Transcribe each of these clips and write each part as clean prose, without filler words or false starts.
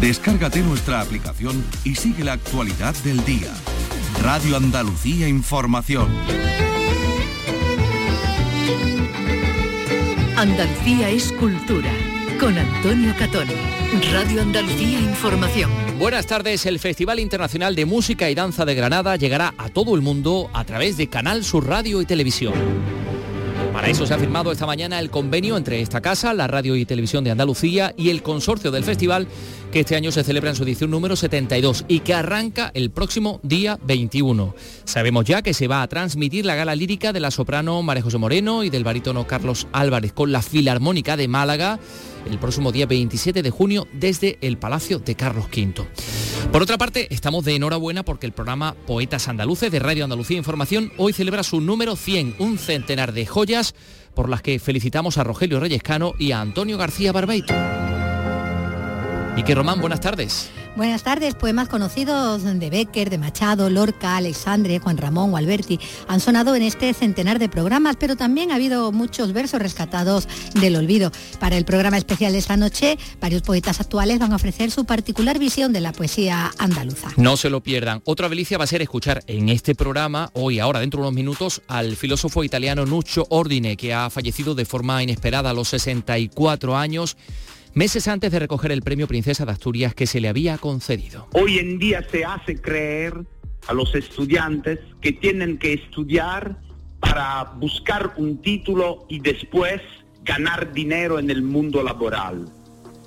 Descárgate nuestra aplicación y sigue la actualidad del día. Radio Andalucía Información. Andalucía es cultura, con Antonio Catón. Radio Andalucía Información. Buenas tardes. El Festival Internacional de Música y Danza de Granada llegará a todo el mundo a través de Canal Sur Radio y Televisión. Para eso se ha firmado esta mañana el convenio entre esta casa, la Radio y Televisión de Andalucía, y el consorcio del festival, que este año se celebra en su edición número 72 y que arranca el próximo día 21. Sabemos ya que se va a transmitir la gala lírica de la soprano María José Moreno y del barítono Carlos Álvarez con la Filarmónica de Málaga el próximo día 27 de junio desde el Palacio de Carlos V. Por otra parte, estamos de enhorabuena porque el programa Poetas Andaluces de Radio Andalucía Información hoy celebra su número 100, un centenar de joyas por las que felicitamos a Rogelio Reyes Cano y a Antonio García Barbeito. Mique Román, buenas tardes. Buenas tardes. Poemas conocidos de Bécquer, de Machado, Lorca, Aleixandre, Juan Ramón o Alberti han sonado en este centenar de programas, pero también ha habido muchos versos rescatados del olvido. Para el programa especial de esta noche, varios poetas actuales van a ofrecer su particular visión de la poesía andaluza. No se lo pierdan. Otra delicia va a ser escuchar en este programa, hoy, ahora, dentro de unos minutos, al filósofo italiano Nuccio Ordine, que ha fallecido de forma inesperada a los 64 años. Meses antes de recoger el premio Princesa de Asturias que se le había concedido. Hoy en día se hace creer a los estudiantes que tienen que estudiar para buscar un título y después ganar dinero en el mundo laboral.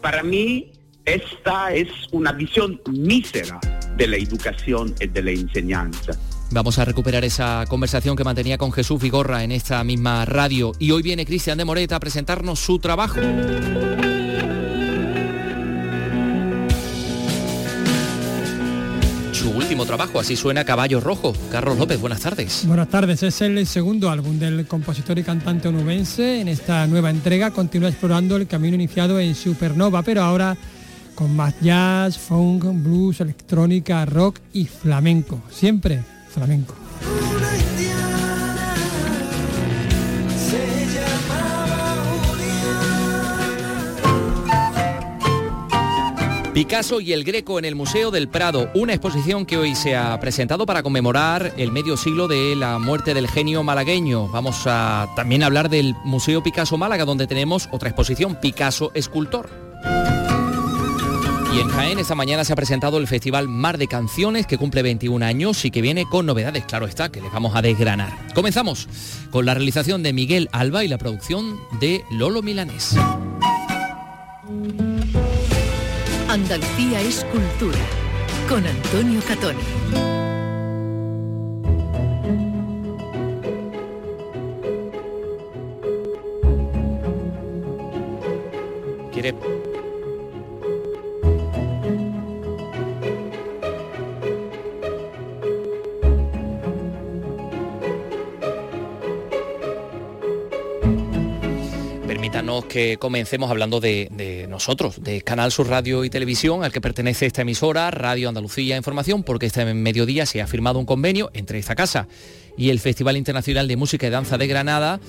Para mí, esta es una visión mísera de la educación y de la enseñanza. Vamos a recuperar esa conversación que mantenía con Jesús Vigorra en esta misma radio. Y hoy viene Cristian de Moret a presentarnos su trabajo. Su último trabajo, así suena Caballo Rojo. Carlos López, buenas tardes. Buenas tardes, es el segundo álbum del compositor y cantante onubense. En esta nueva entrega continúa explorando el camino iniciado en Supernova, pero ahora con más jazz, funk, blues, electrónica, rock y flamenco. Siempre flamenco. Picasso y el Greco en el Museo del Prado, una exposición que hoy se ha presentado para conmemorar el medio siglo de la muerte del genio malagueño. Vamos a también hablar del Museo Picasso Málaga, donde tenemos otra exposición, Picasso Escultor. Y en Jaén esta mañana se ha presentado el Festival Mar de Canciones, que cumple 21 años y que viene con novedades, claro está, que les vamos a desgranar. Comenzamos con la realización de Miguel Alba y la producción de Lolo Milanés. Andalucía es cultura, con Antonio Catón. ¿Quiere? Permítanos que comencemos hablando de nosotros, de Canal Sur Radio y Televisión, al que pertenece esta emisora, Radio Andalucía Información, porque este mediodía se ha firmado un convenio entre esta casa y el Festival Internacional de Música y Danza de Granada,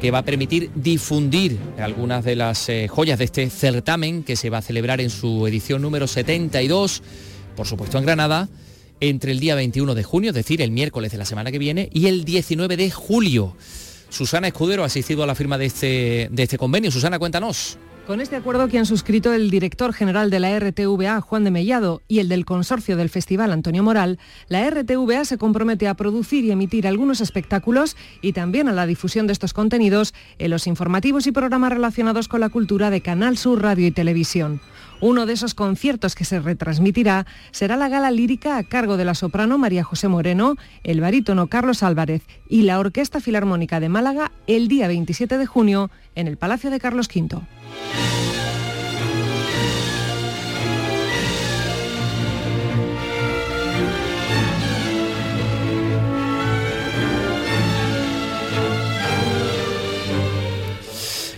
que va a permitir difundir algunas de las joyas de este certamen que se va a celebrar en su edición número 72, por supuesto en Granada, entre el día 21 de junio, es decir, el miércoles de la semana que viene, y el 19 de julio. Susana Escudero ha asistido a la firma de este convenio. Susana, cuéntanos. Con este acuerdo que han suscrito el director general de la RTVA, Juan de Mellado, y el del consorcio del festival, Antonio Moral, la RTVA se compromete a producir y emitir algunos espectáculos y también a la difusión de estos contenidos en los informativos y programas relacionados con la cultura de Canal Sur Radio y Televisión. Uno de esos conciertos que se retransmitirá será la gala lírica a cargo de la soprano María José Moreno, el barítono Carlos Álvarez y la Orquesta Filarmónica de Málaga el día 27 de junio en el Palacio de Carlos V.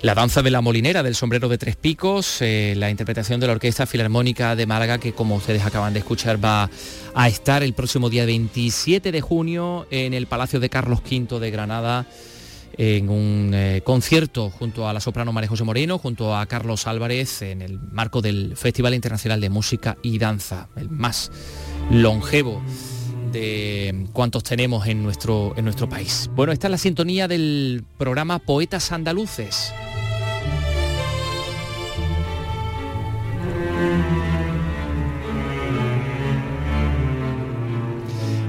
La danza de la molinera, del sombrero de tres picos, la interpretación de la Orquesta Filarmónica de Málaga, que como ustedes acaban de escuchar va a estar el próximo día 27 de junio en el Palacio de Carlos V de Granada en un concierto junto a la soprano María José Moreno, junto a Carlos Álvarez, en el marco del Festival Internacional de Música y Danza, el más longevo de cuantos tenemos en nuestro país. Bueno, esta es la sintonía del programa Poetas Andaluces.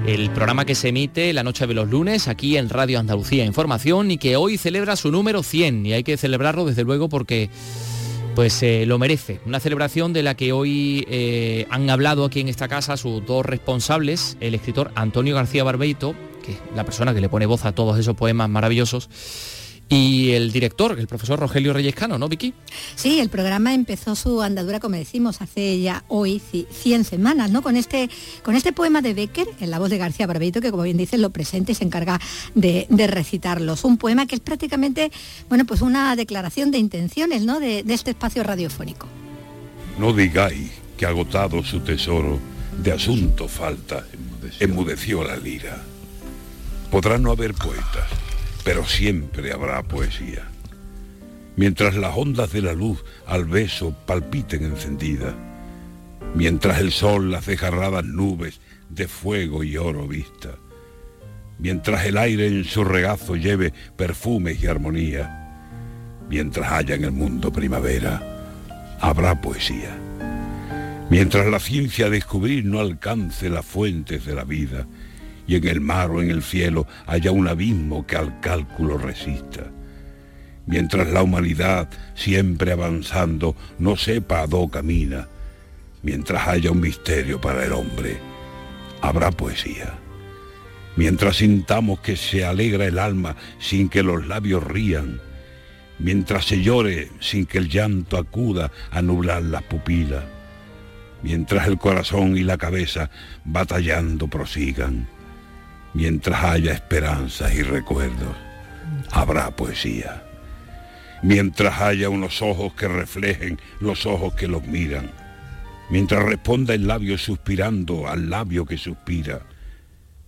El programa que se emite la noche de los lunes aquí en Radio Andalucía Información y que hoy celebra su número 100, y hay que celebrarlo desde luego porque lo merece. Una celebración de la que hoy han hablado aquí en esta casa sus dos responsables, el escritor Antonio García Barbeito, que es la persona que le pone voz a todos esos poemas maravillosos, y el director, el profesor Rogelio Reyes Cano, ¿no, Vicky? Sí, el programa empezó su andadura, como decimos, hace ya hoy 100 semanas, ¿no? Con este poema de Bécquer, en la voz de García Barbeito, que como bien dices, lo presenta y se encarga de recitarlos. Un poema que es prácticamente, una declaración de intenciones, ¿no?, de este espacio radiofónico. No digáis que agotado su tesoro, de asunto falta, enmudeció la lira. Podrá no haber poetas, pero siempre habrá poesía. Mientras las ondas de la luz al beso palpiten encendidas, mientras el sol las desgarradas nubes de fuego y oro vista, mientras el aire en su regazo lleve perfumes y armonía, mientras haya en el mundo primavera, habrá poesía. Mientras la ciencia a descubrir no alcance las fuentes de la vida, y en el mar o en el cielo haya un abismo que al cálculo resista, mientras la humanidad, siempre avanzando, no sepa a dónde camina, mientras haya un misterio para el hombre, habrá poesía. Mientras sintamos que se alegra el alma sin que los labios rían, mientras se llore sin que el llanto acuda a nublar las pupilas, mientras el corazón y la cabeza batallando prosigan, mientras haya esperanzas y recuerdos, habrá poesía. Mientras haya unos ojos que reflejen los ojos que los miran, mientras responda el labio suspirando al labio que suspira,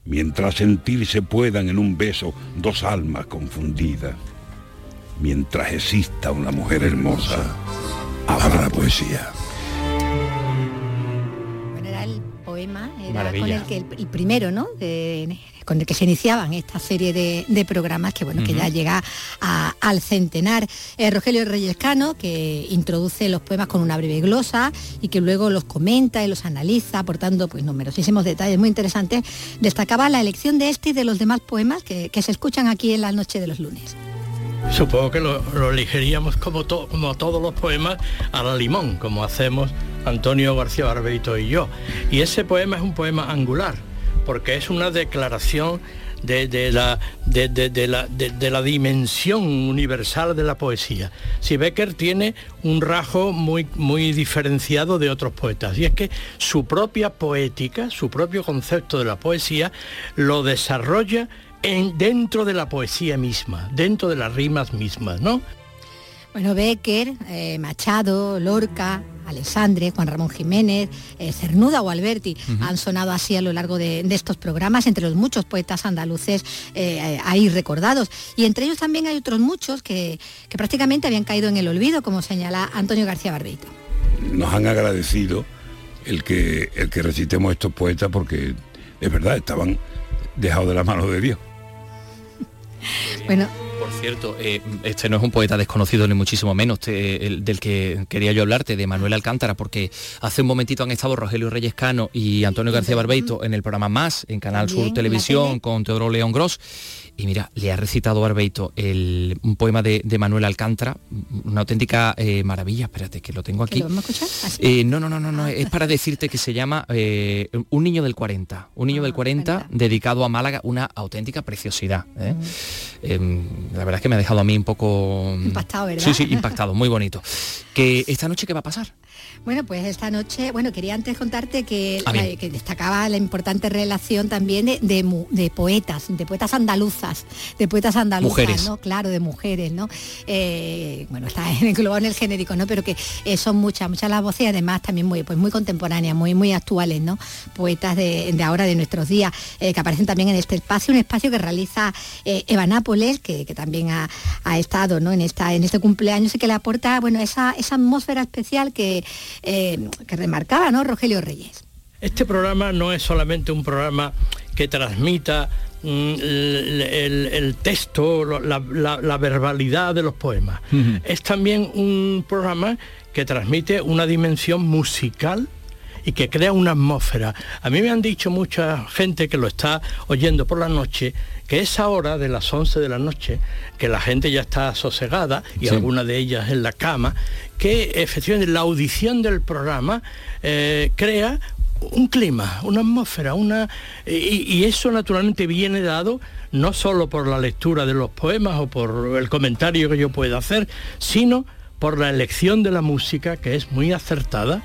mientras sentirse puedan en un beso dos almas confundidas, mientras exista una mujer hermosa, habrá poesía. Con el que el primero, ¿no?, con el que se iniciaban esta serie de programas que que ya llega al centenar. Rogelio Reyes Cano, que introduce los poemas con una breve glosa y que luego los comenta y los analiza, aportando numerosísimos detalles muy interesantes, destacaba la elección de este y de los demás poemas que se escuchan aquí en la noche de los lunes. Supongo que lo elegiríamos como todos los poemas a la limón, como hacemos Antonio García Barbeito y yo. Y ese poema es un poema angular, porque es una declaración de la dimensión universal de la poesía. Si Bécquer tiene un rasgo muy, muy diferenciado de otros poetas, y es que su propia poética, su propio concepto de la poesía, lo desarrolla dentro de la poesía misma, dentro de las rimas mismas, ¿no? Bécquer, Machado, Lorca, Aleixandre, Juan Ramón Jiménez, Cernuda o Alberti han sonado así a lo largo de estos programas, entre los muchos poetas andaluces ahí recordados. Y entre ellos también hay otros muchos que prácticamente habían caído en el olvido, como señala Antonio García Barbeito. Nos han agradecido el que recitemos estos poetas, porque es verdad, estaban dejados de la mano de Dios. Por cierto, este no es un poeta desconocido ni muchísimo menos, del que quería yo hablarte, de Manuel Alcántara, porque hace un momentito han estado Rogelio Reyes Cano y Antonio García Barbeito en el programa Más, en Canal Sur Televisión, con Teodoro León Gross, y mira, le ha recitado Barbeito un poema de Manuel Alcántara, una auténtica maravilla. Espérate, que lo tengo aquí. ¿Lo vamos a escuchar? No, es para decirte que se llama Un niño del 40, dedicado a Málaga, una auténtica preciosidad, ¿eh? La verdad es que me ha dejado a mí un poco impactado, ¿verdad? Sí, impactado, muy bonito. ¿Esta noche qué va a pasar? Bueno, pues esta noche, bueno, quería antes contarte que destacaba la importante relación también de poetas andaluzas, mujeres, ¿no? Claro, de mujeres, ¿no? Bueno, está englobado en el genérico, ¿no? Pero que son muchas las voces, y además también muy contemporáneas, muy actuales, ¿no? Poetas de ahora, de nuestros días, que aparecen también en este espacio, un espacio que realiza Eva Nápoles, que también ha estado, ¿no? En este cumpleaños, y que le aporta, bueno, esa atmósfera especial que remarcaba, ¿no?, Rogelio Reyes. Este programa no es solamente un programa que transmita el texto, la verbalidad de los poemas. Uh-huh. Es también un programa que transmite una dimensión musical y que crea una atmósfera. A mí me han dicho mucha gente que lo está oyendo por la noche, que esa hora de las 11 de la noche, que la gente ya está sosegada, y sí, alguna de ellas en la cama, que efectivamente la audición del programa crea un clima, una atmósfera, y eso naturalmente viene dado no solo por la lectura de los poemas o por el comentario que yo pueda hacer, sino por la elección de la música, que es muy acertada.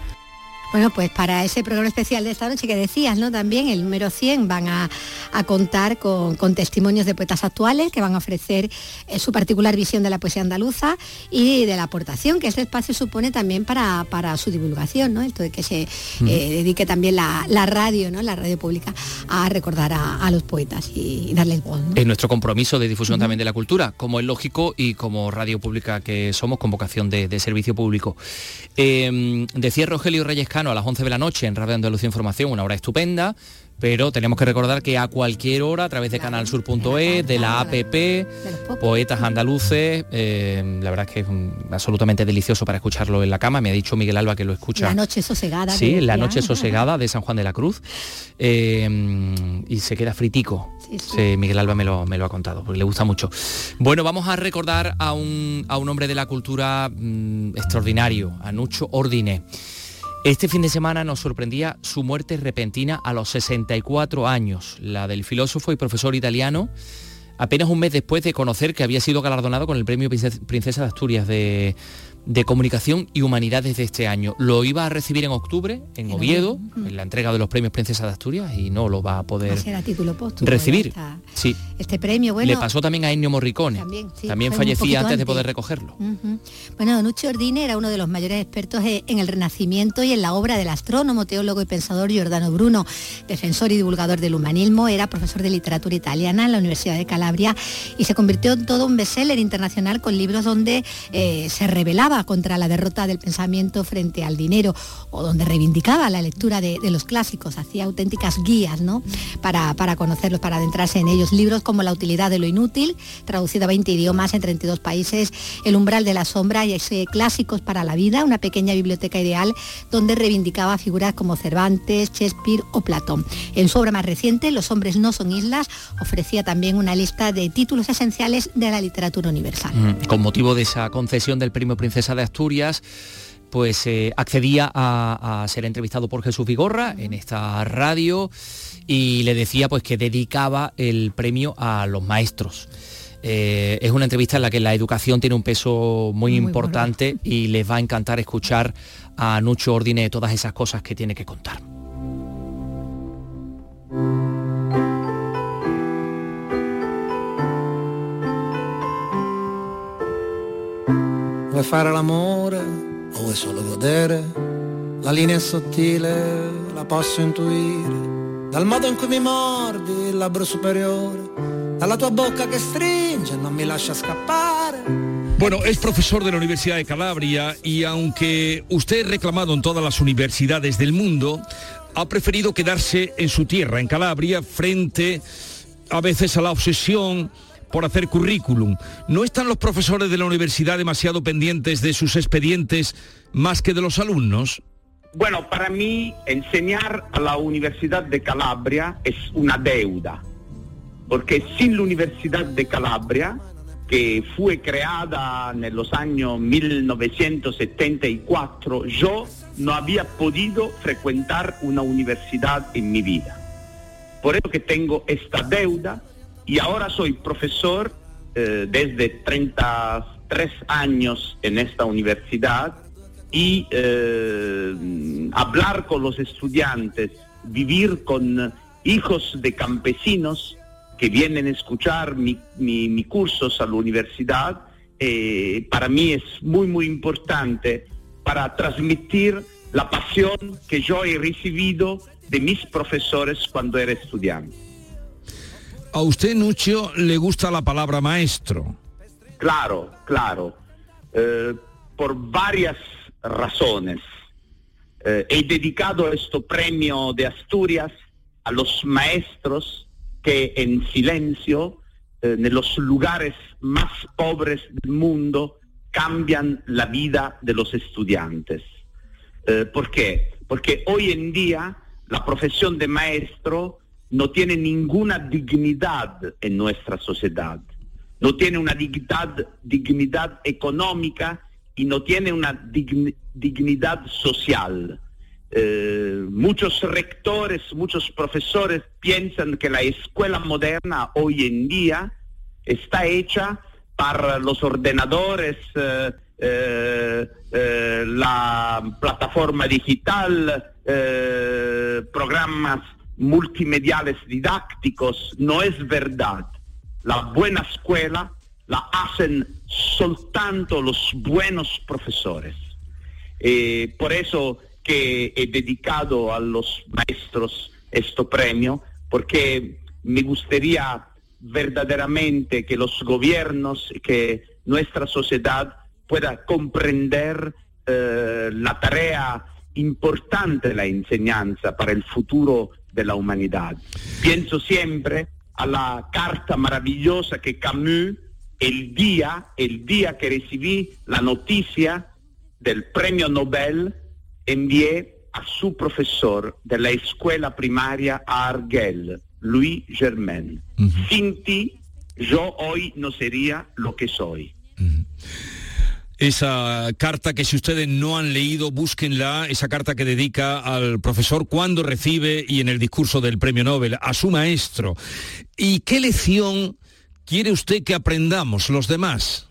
Bueno, pues para ese programa especial de esta noche que decías, ¿no?, también, el número 100, van a contar con testimonios de poetas actuales que van a ofrecer su particular visión de la poesía andaluza y de la aportación que este espacio supone también para su divulgación, ¿no? Esto de que se dedique también la radio, ¿no?, la radio pública, a recordar a los poetas y darles voz, ¿no? Es nuestro compromiso de difusión también de la cultura, como es lógico, y como radio pública que somos, con vocación de servicio público. Decía Rogelio Reyes Cano, a las 11 de la noche en Radio Andalucía Información, una hora estupenda, pero tenemos que recordar que a cualquier hora, a través de canalsur.es, de la app, Poetas Andaluces, la verdad es que es absolutamente delicioso para escucharlo en la cama. Me ha dicho Miguel Alba que lo escucha. La noche sosegada. Sí, la noche sosegada de San Juan de la Cruz. Y se queda fritico. Sí. Sí, Miguel Alba me lo ha contado, porque le gusta mucho. Bueno, vamos a recordar a un hombre de la cultura extraordinario, a Nuccio Ordine. Este fin de semana nos sorprendía su muerte repentina a los 64 años, la del filósofo y profesor italiano, apenas un mes después de conocer que había sido galardonado con el premio Princesa de Asturias de Comunicación y Humanidades de este año. Lo iba a recibir en octubre, en Oviedo, en la entrega de los premios Princesa de Asturias, y no lo va a poder recibir. Sí. Este premio, bueno, le pasó también a Ennio Morricone, también fallecía antes de poder recogerlo. Uh-huh. Bueno, Nuccio Ordine era uno de los mayores expertos en el Renacimiento y en la obra del astrónomo, teólogo y pensador Giordano Bruno, defensor y divulgador del humanismo. Era profesor de literatura italiana en la Universidad de Calabria y se convirtió en todo un bestseller internacional, con libros donde se revelaba contra la derrota del pensamiento frente al dinero, o donde reivindicaba la lectura de los clásicos, hacía auténticas guías, ¿no?, para conocerlos, para adentrarse en ellos. Libros como La utilidad de lo inútil, traducido a 20 idiomas en 32 países, El umbral de la sombra y ese Clásicos para la vida, una pequeña biblioteca ideal donde reivindicaba figuras como Cervantes, Shakespeare o Platón. En su obra más reciente, Los hombres no son islas, ofrecía también una lista de títulos esenciales de la literatura universal. Con motivo de esa concesión del premio Princesa de Asturias, pues accedía a ser entrevistado por Jesús Vigorra en esta radio, y le decía pues que dedicaba el premio a los maestros. Es una entrevista en la que la educación tiene un peso muy importante, bueno, y les va a encantar escuchar a Nuccio Ordine de todas esas cosas que tiene que contar. Vuoi fare l'amore o vuoi solo godere? La linea è sottile, la posso intuire, dal modo in cui mi mordi il labbro superiore, dalla tua bocca che stringe e non mi lascia scappare. Bueno, es profesor de la Universidad de Calabria, y aunque usted es reclamado en todas las universidades del mundo, ha preferido quedarse en su tierra, en Calabria, frente a veces a la obsesión por hacer currículum. ¿No están los profesores de la universidad demasiado pendientes de sus expedientes más que de los alumnos? Bueno, para mí enseñar a la Universidad de Calabria es una deuda, porque sin la Universidad de Calabria, que fue creada en los años 1974, yo no había podido frecuentar una universidad en mi vida. Por eso que tengo esta deuda. Y ahora soy profesor desde 33 años en esta universidad, y hablar con los estudiantes, vivir con hijos de campesinos que vienen a escuchar mis cursos a la universidad, para mí es muy, muy importante para transmitir la pasión que yo he recibido de mis profesores cuando era estudiante. A usted, Nuccio, le gusta la palabra maestro. Claro, claro, por varias razones. He dedicado este premio de Asturias a los maestros que en silencio, en los lugares más pobres del mundo, cambian la vida de los estudiantes. ¿Por qué? Porque hoy en día la profesión de maestro no tiene ninguna dignidad en nuestra sociedad. No tiene una dignidad económica y no tiene una dignidad social. Muchos rectores, muchos profesores piensan que la escuela moderna hoy en día está hecha para los ordenadores, la plataforma digital, programas multimediales didácticos. No es verdad. La buena escuela la hacen soltanto los buenos profesores. Por eso que he dedicado a los maestros este premio, porque me gustaría verdaderamente que los gobiernos, que nuestra sociedad pueda comprender la tarea importante de la enseñanza para el futuro de la humanidad. Pienso siempre a la carta maravillosa que Camus, el día que recibí la noticia del premio Nobel, envié a su profesor de la escuela primaria a Argel, Louis Germain. Uh-huh. Sin ti, yo hoy no sería lo que soy. Uh-huh. Esa carta que, si ustedes no han leído, búsquenla, esa carta que dedica al profesor cuando recibe, y en el discurso del premio Nobel, a su maestro. ¿Y qué lección quiere usted que aprendamos los demás?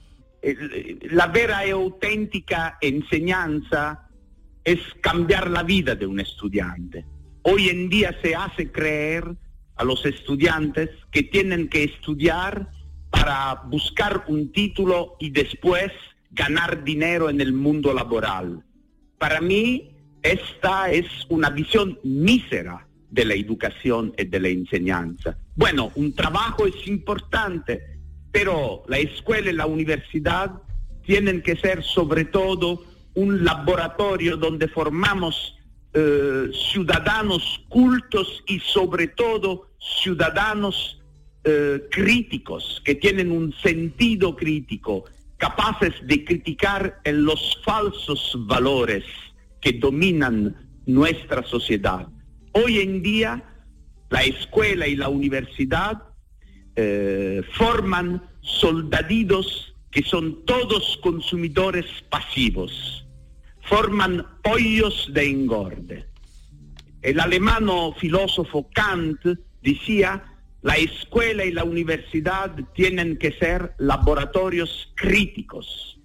La vera y auténtica enseñanza es cambiar la vida de un estudiante. Hoy en día se hace creer a los estudiantes que tienen que estudiar para buscar un título y después ganar dinero en el mundo laboral. Para mí, esta es una visión mísera de la educación y de la enseñanza. Bueno, un trabajo es importante, pero la escuela y la universidad tienen que ser sobre todo un laboratorio donde formamos ciudadanos cultos y sobre todo ciudadanos críticos, que tienen un sentido crítico, capaces de criticar en los falsos valores que dominan nuestra sociedad. Hoy en día la escuela y la universidad forman soldaditos que son todos consumidores pasivos, forman pollos de engorde. El alemano filósofo Kant decía: la escuela y la universidad tienen que ser laboratorios críticos.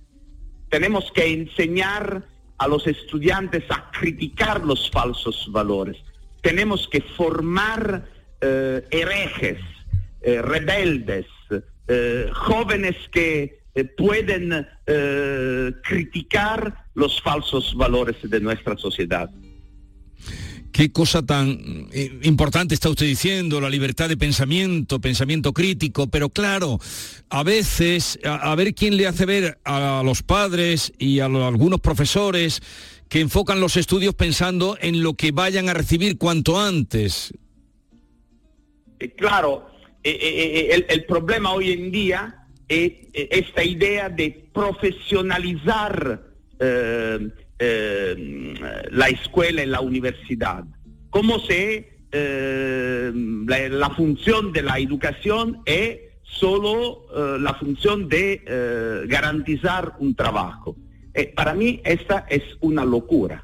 Tenemos que enseñar a los estudiantes a criticar los falsos valores. Tenemos que formar herejes, rebeldes, jóvenes que pueden criticar los falsos valores de nuestra sociedad. Qué cosa tan importante está usted diciendo, la libertad de pensamiento crítico, pero claro, a veces, a ver quién le hace ver a los padres y a algunos profesores que enfocan los estudios pensando en lo que vayan a recibir cuanto antes. Claro, el problema hoy en día es esta idea de profesionalizar la escuela y la universidad, como si la función de la educación es solo la función de garantizar un trabajo. Para mí esta es una locura,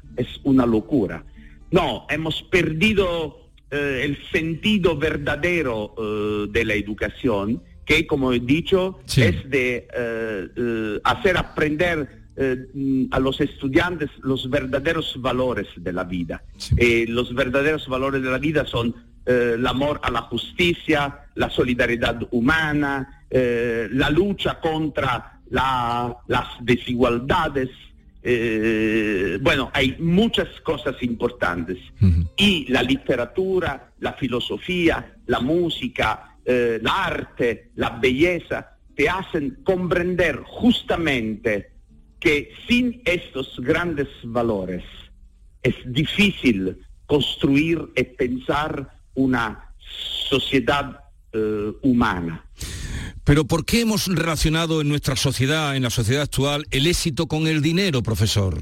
No, hemos perdido el sentido verdadero de la educación, que, como he dicho, sí, es de hacer aprender a los estudiantes los verdaderos valores de la vida. Los verdaderos valores de la vida son el amor a la justicia, la solidaridad humana, la lucha contra las desigualdades. Bueno, hay muchas cosas importantes. Y la literatura, la filosofía, la música, el arte, la belleza, te hacen comprender justamente que sin estos grandes valores es difícil construir y pensar una sociedad humana. Pero ¿por qué hemos relacionado en nuestra sociedad, en la sociedad actual, el éxito con el dinero, profesor?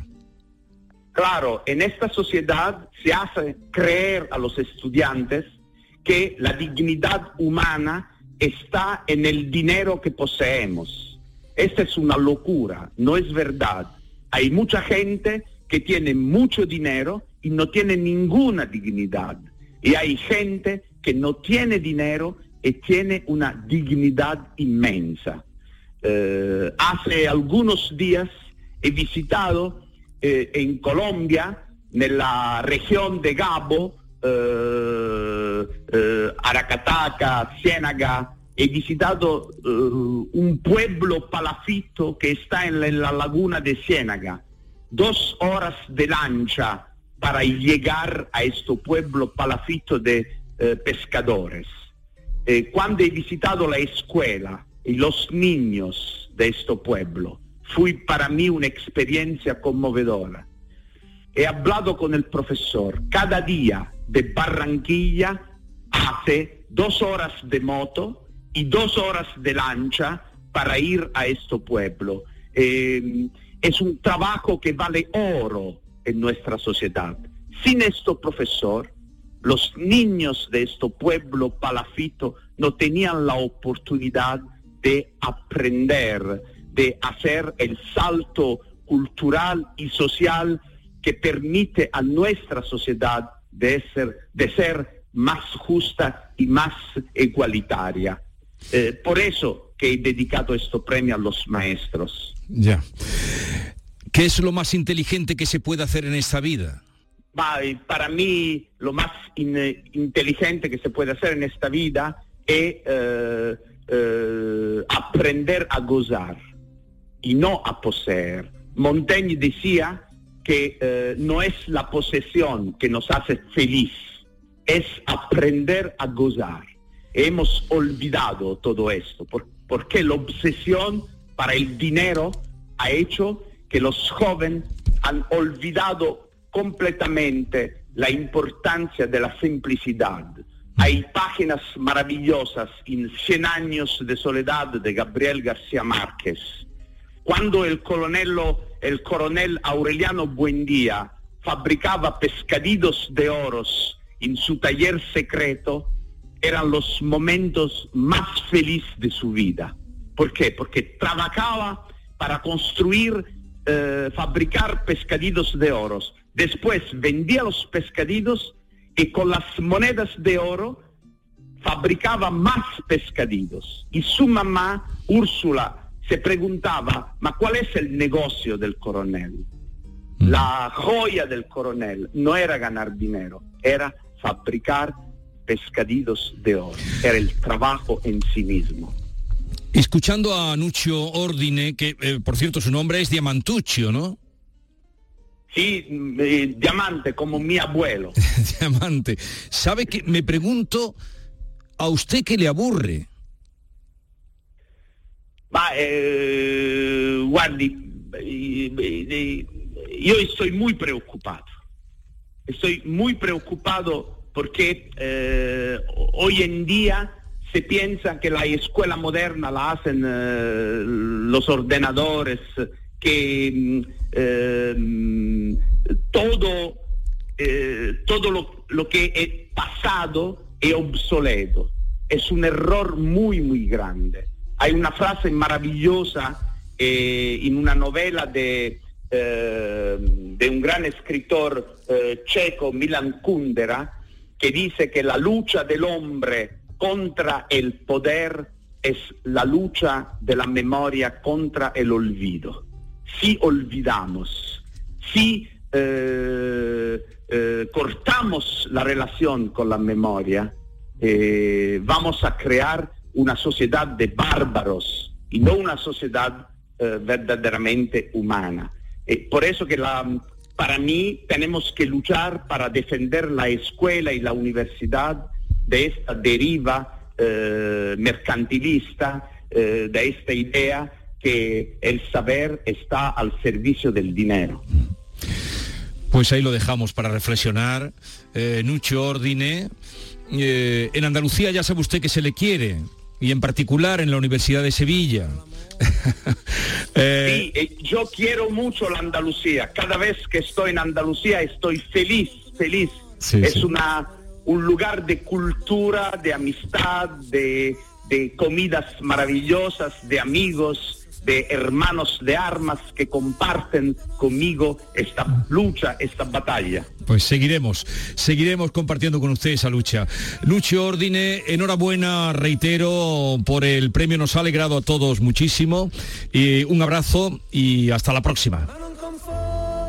Claro, en esta sociedad se hace creer a los estudiantes que la dignidad humana está en el dinero que poseemos. Esta es una locura, no es verdad. Hay mucha gente que tiene mucho dinero y no tiene ninguna dignidad. Y hay gente que no tiene dinero y tiene una dignidad inmensa. Hace algunos días he visitado en Colombia, en la región de Gabo, Aracataca, Ciénaga, he visitado un pueblo palafito que está en la laguna de Ciénaga. 2 horas de lancha para llegar a este pueblo palafito de pescadores. Cuando he visitado la escuela y los niños de este pueblo, fue para mí una experiencia conmovedora. He hablado con el profesor. Cada día de Barranquilla hace 2 horas de moto y 2 horas de lancha para ir a este pueblo. Es un trabajo que vale oro en nuestra sociedad. Sin este profesor, los niños de este pueblo palafito no tenían la oportunidad de aprender, de hacer el salto cultural y social que permite a nuestra sociedad de ser más justa y más igualitaria. Por eso que he dedicado este premio a los maestros. Ya. ¿Qué es lo más inteligente que se puede hacer en esta vida? Para mí lo más inteligente que se puede hacer en esta vida es aprender a gozar y no a poseer. Montaigne decía que no es la posesión que nos hace feliz, es aprender a gozar. Hemos olvidado todo esto, porque la obsesión para el dinero ha hecho que los jóvenes han olvidado completamente la importancia de la simplicidad. Hay páginas maravillosas en 100 años de soledad de Gabriel García Márquez, cuando el coronel Aureliano Buendía fabricaba pescaditos de oros en su taller secreto, eran los momentos más felices de su vida. ¿Por qué? Porque trabajaba para fabricar pescaditos de oros. Después vendía los pescaditos y con las monedas de oro fabricaba más pescaditos. Y su mamá, Úrsula, se preguntaba, ¿ma cuál es el negocio del coronel? La joya del coronel no era ganar dinero, era fabricar pescaditos de oro, era el trabajo en sí mismo. Escuchando a Nuccio Ordine, que por cierto su nombre es Diamantuccio, ¿no? Sí, diamante, como mi abuelo. Diamante. ¿Sabe qué? Me pregunto, ¿a usted qué le aburre? Guardi, yo estoy muy preocupado porque hoy en día se piensa que la escuela moderna la hacen los ordenadores, que todo lo que es pasado es obsoleto. Es un error muy, muy grande. Hay una frase maravillosa en una novela de un gran escritor checo, Milan Kundera, que dice que la lucha del hombre contra el poder es la lucha de la memoria contra el olvido. si olvidamos, si cortamos la relación con la memoria, vamos a crear una sociedad de bárbaros y no una sociedad verdaderamente humana. Por eso que para mí tenemos que luchar para defender la escuela y la universidad de esta deriva mercantilista, de esta idea que el saber está al servicio del dinero. Pues ahí lo dejamos para reflexionar. Nuccio Ordine, en Andalucía ya sabe usted que se le quiere, y en particular en la Universidad de Sevilla. Sí, yo quiero mucho la Andalucía. Cada vez que estoy en Andalucía estoy feliz. Sí, es sí. Un lugar de cultura, de amistad, de comidas maravillosas, de amigos, de hermanos de armas que comparten conmigo esta lucha, esta batalla. Pues seguiremos compartiendo con usted esa lucha. Nuccio Ordine, enhorabuena, reitero, por el premio, nos ha alegrado a todos muchísimo. Un abrazo y hasta la próxima.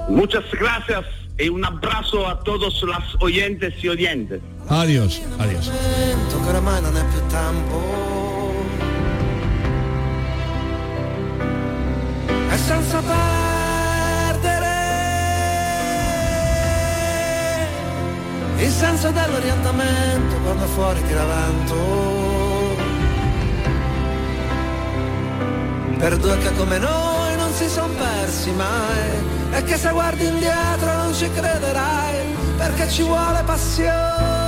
Muchas gracias y un abrazo a todos los oyentes y oyentes. Adiós. E senza perdere il senso dell'orientamento, quando fuori tira vento, per due che come noi non si son persi mai, e che se guardi indietro non ci crederai, perché ci vuole passione.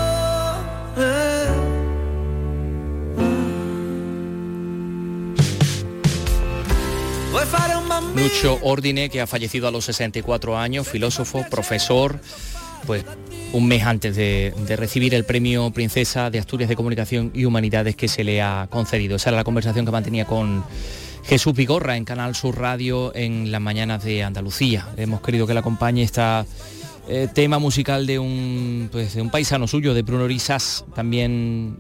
Nuccio Ordine, que ha fallecido a los 64 años, filósofo, profesor, pues un mes antes de recibir el premio Princesa de Asturias de Comunicación y Humanidades que se le ha concedido. Esa era la conversación que mantenía con Jesús Vigorra en Canal Sur Radio en las mañanas de Andalucía. Hemos querido que le acompañe esta tema musical de un paisano suyo, de Bruno Risas, también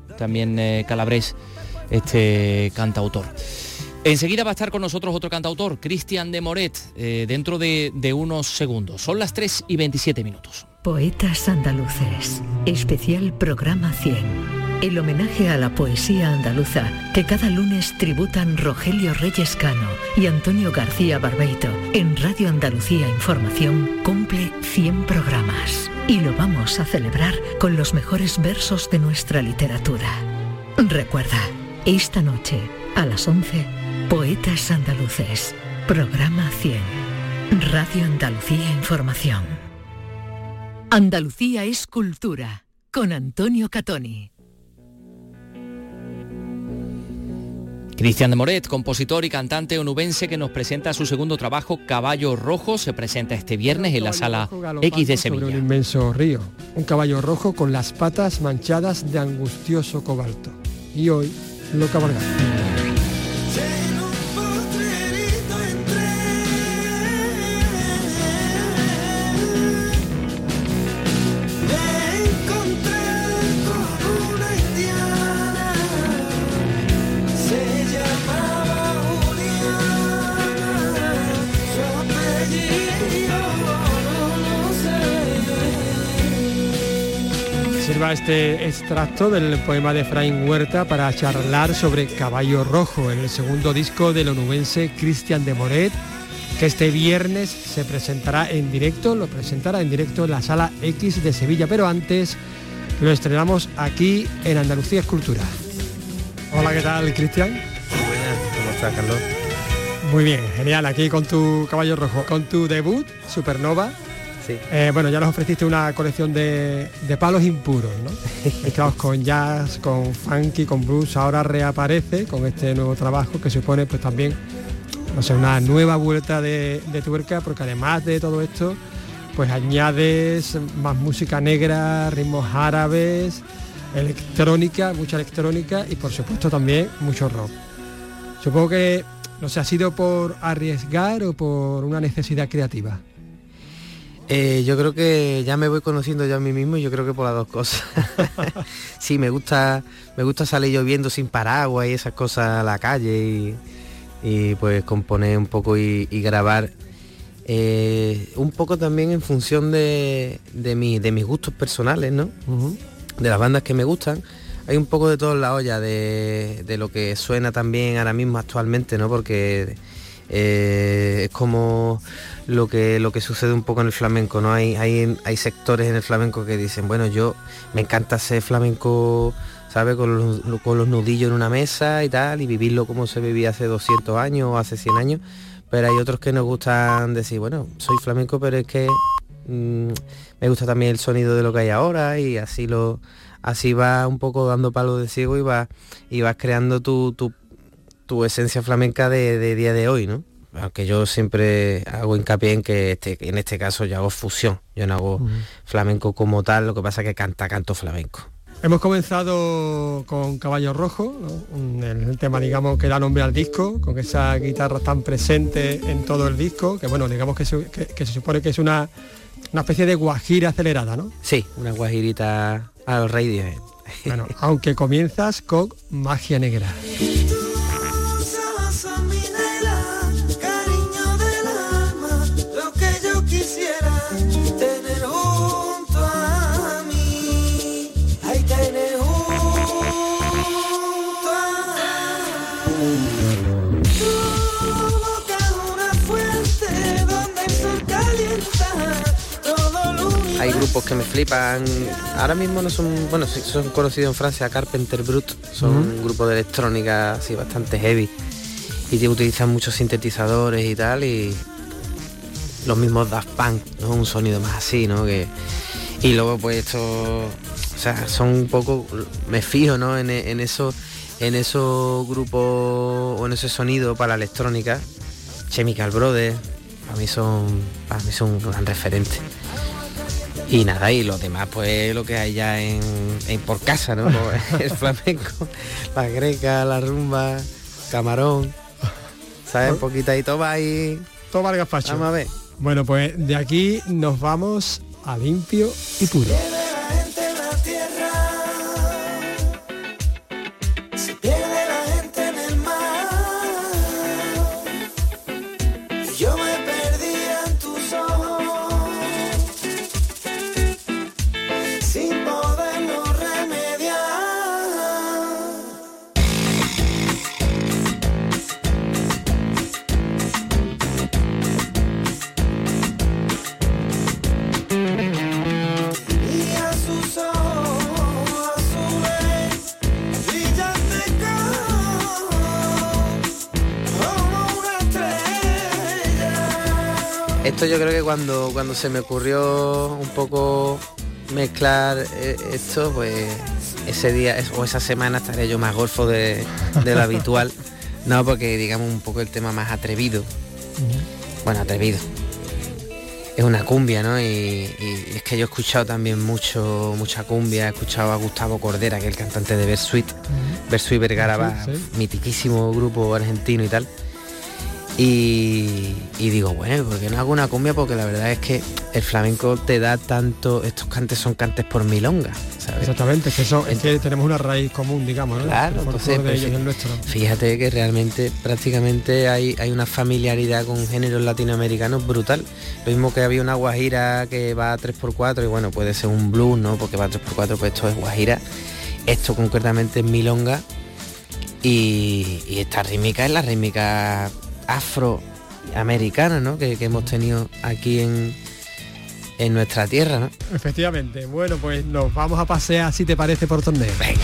calabrés, este cantautor. Enseguida va a estar con nosotros otro cantautor, Cristian de Moret, dentro de unos segundos. Son las 3 y 27 minutos. Poetas Andaluces, especial programa 100. El homenaje a la poesía andaluza que cada lunes tributan Rogelio Reyes Cano y Antonio García Barbeito. En Radio Andalucía Información cumple 100 programas. Y lo vamos a celebrar con los mejores versos de nuestra literatura. Recuerda, esta noche, a las 11... Poetas Andaluces, programa 100, Radio Andalucía Información. Andalucía es cultura, con Antonio Catoni. Cristian de Moret, compositor y cantante onubense que nos presenta su segundo trabajo, Caballo Rojo, se presenta este viernes en la Sala X de Sevilla. Sobre un inmenso río, un caballo rojo con las patas manchadas de angustioso cobalto. Y hoy lo cabalgamos. Este extracto del poema de Efraín Huerta para charlar sobre Caballo Rojo, en el segundo disco del onubense Cristian de Moret, que este viernes se presentará en directo en la Sala X de Sevilla, pero antes lo estrenamos aquí en Andalucía Escultura. Hola, ¿qué tal, Cristian? Muy buenas, ¿cómo estás, Carlos? Muy bien, genial, aquí con tu Caballo Rojo, con tu debut, Supernova. Sí. Bueno, ya nos ofreciste una colección de palos impuros, ¿no? Mezclados con jazz, con funky, con blues. Ahora reaparece con este nuevo trabajo que supone, pues también, no sé, una nueva vuelta de tuerca, porque además de todo esto, pues añades más música negra, ritmos árabes, electrónica, mucha electrónica y por supuesto también mucho rock. Supongo que, no sé, ¿ha sido por arriesgar o por una necesidad creativa? Yo creo que ya me voy conociendo yo a mí mismo y yo creo que por las dos cosas. Sí, me gusta salir lloviendo sin paraguas y esas cosas a la calle y, y pues componer un poco y grabar un poco también en función de mis gustos personales, ¿no? Uh-huh. De las bandas que me gustan. Hay un poco de todo en la olla, de lo que suena también ahora mismo actualmente, ¿no? Porque es como lo que sucede un poco en el flamenco, ¿no? Hay sectores en el flamenco que dicen, bueno, yo me encanta hacer flamenco, ¿sabes? Con los nudillos en una mesa y tal, y vivirlo como se vivía hace 200 años o hace 100 años. Pero hay otros que nos gustan decir, bueno, soy flamenco, pero es que me gusta también el sonido de lo que hay ahora, y así vas un poco dando palos de ciego y vas creando tu esencia flamenca de día de hoy, ¿no? Aunque yo siempre hago hincapié en que en este caso yo hago fusión, yo no hago flamenco como tal, lo que pasa es que canto flamenco. Hemos comenzado con Caballo Rojo, ¿no? El tema, digamos, que da nombre al disco, con esas guitarras tan presentes en todo el disco, que bueno, digamos que se supone que es una especie de guajira acelerada, ¿no? Sí, una guajirita a los Radiohead. Bueno, aunque comienzas con Magia Negra. Hay grupos que me flipan, ahora mismo no son, bueno, son conocidos en Francia, Carpenter Brut, son un grupo de electrónica así bastante heavy y que utilizan muchos sintetizadores y tal, y los mismos Daft Punk, ¿no? Un sonido más así, ¿no? Y luego pues esto, o sea, son un poco, me fijo, ¿no? En esos grupos o en ese sonido para electrónica, Chemical Brothers, para mí son un gran referente. Y nada, y los demás, pues lo que hay ya en por casa, ¿no? El flamenco, la greca, la rumba, camarón, ¿sabes? Poquita y toma ahí. Toma el gazpacho. Vamos a ver. Bueno, pues de aquí nos vamos a limpio y puro. Esto yo creo que cuando se me ocurrió un poco mezclar esto, pues ese día o esa semana estaré yo más golfo de lo habitual, no, porque digamos un poco el tema más atrevido, bueno, atrevido, es una cumbia, ¿no? Y es que yo he escuchado también mucha cumbia, he escuchado a Gustavo Cordera, que es el cantante de Bersuit, Bersuit Vergara, sí. Mitiquísimo grupo argentino y tal. Y digo, bueno, ¿por qué no hago una cumbia? Porque la verdad es que el flamenco te da tanto. Estos cantes son cantes por milonga, ¿sabes? Exactamente, es que, es que tenemos una raíz común, digamos, ¿no? Claro, entonces, fíjate que realmente prácticamente hay una familiaridad con géneros latinoamericanos brutal. Lo mismo que había una guajira que va a 3x4 y bueno, puede ser un blues, ¿no? Porque va a 3x4, pues esto es guajira. Esto concretamente es milonga. Y esta rítmica es la rítmica afroamericana, ¿no? que hemos tenido aquí en nuestra tierra, ¿no? Efectivamente. Bueno, pues nos vamos a pasear, si te parece, por Tondeo. Venga.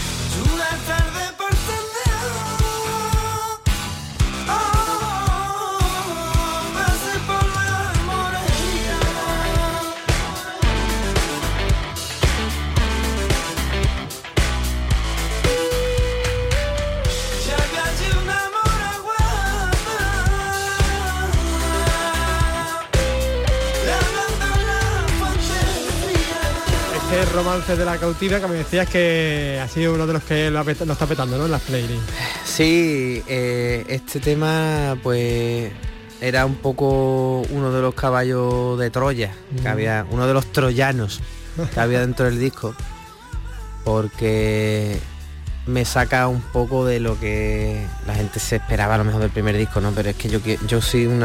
Romance de la cautiva, que me decías que ha sido uno de los que lo está petando, ¿no? En las playlists. Sí, este tema pues era un poco uno de los caballos de Troya, que había, uno de los troyanos que había dentro del disco, porque me saca un poco de lo que la gente se esperaba a lo mejor del primer disco, ¿no? Pero es que yo soy un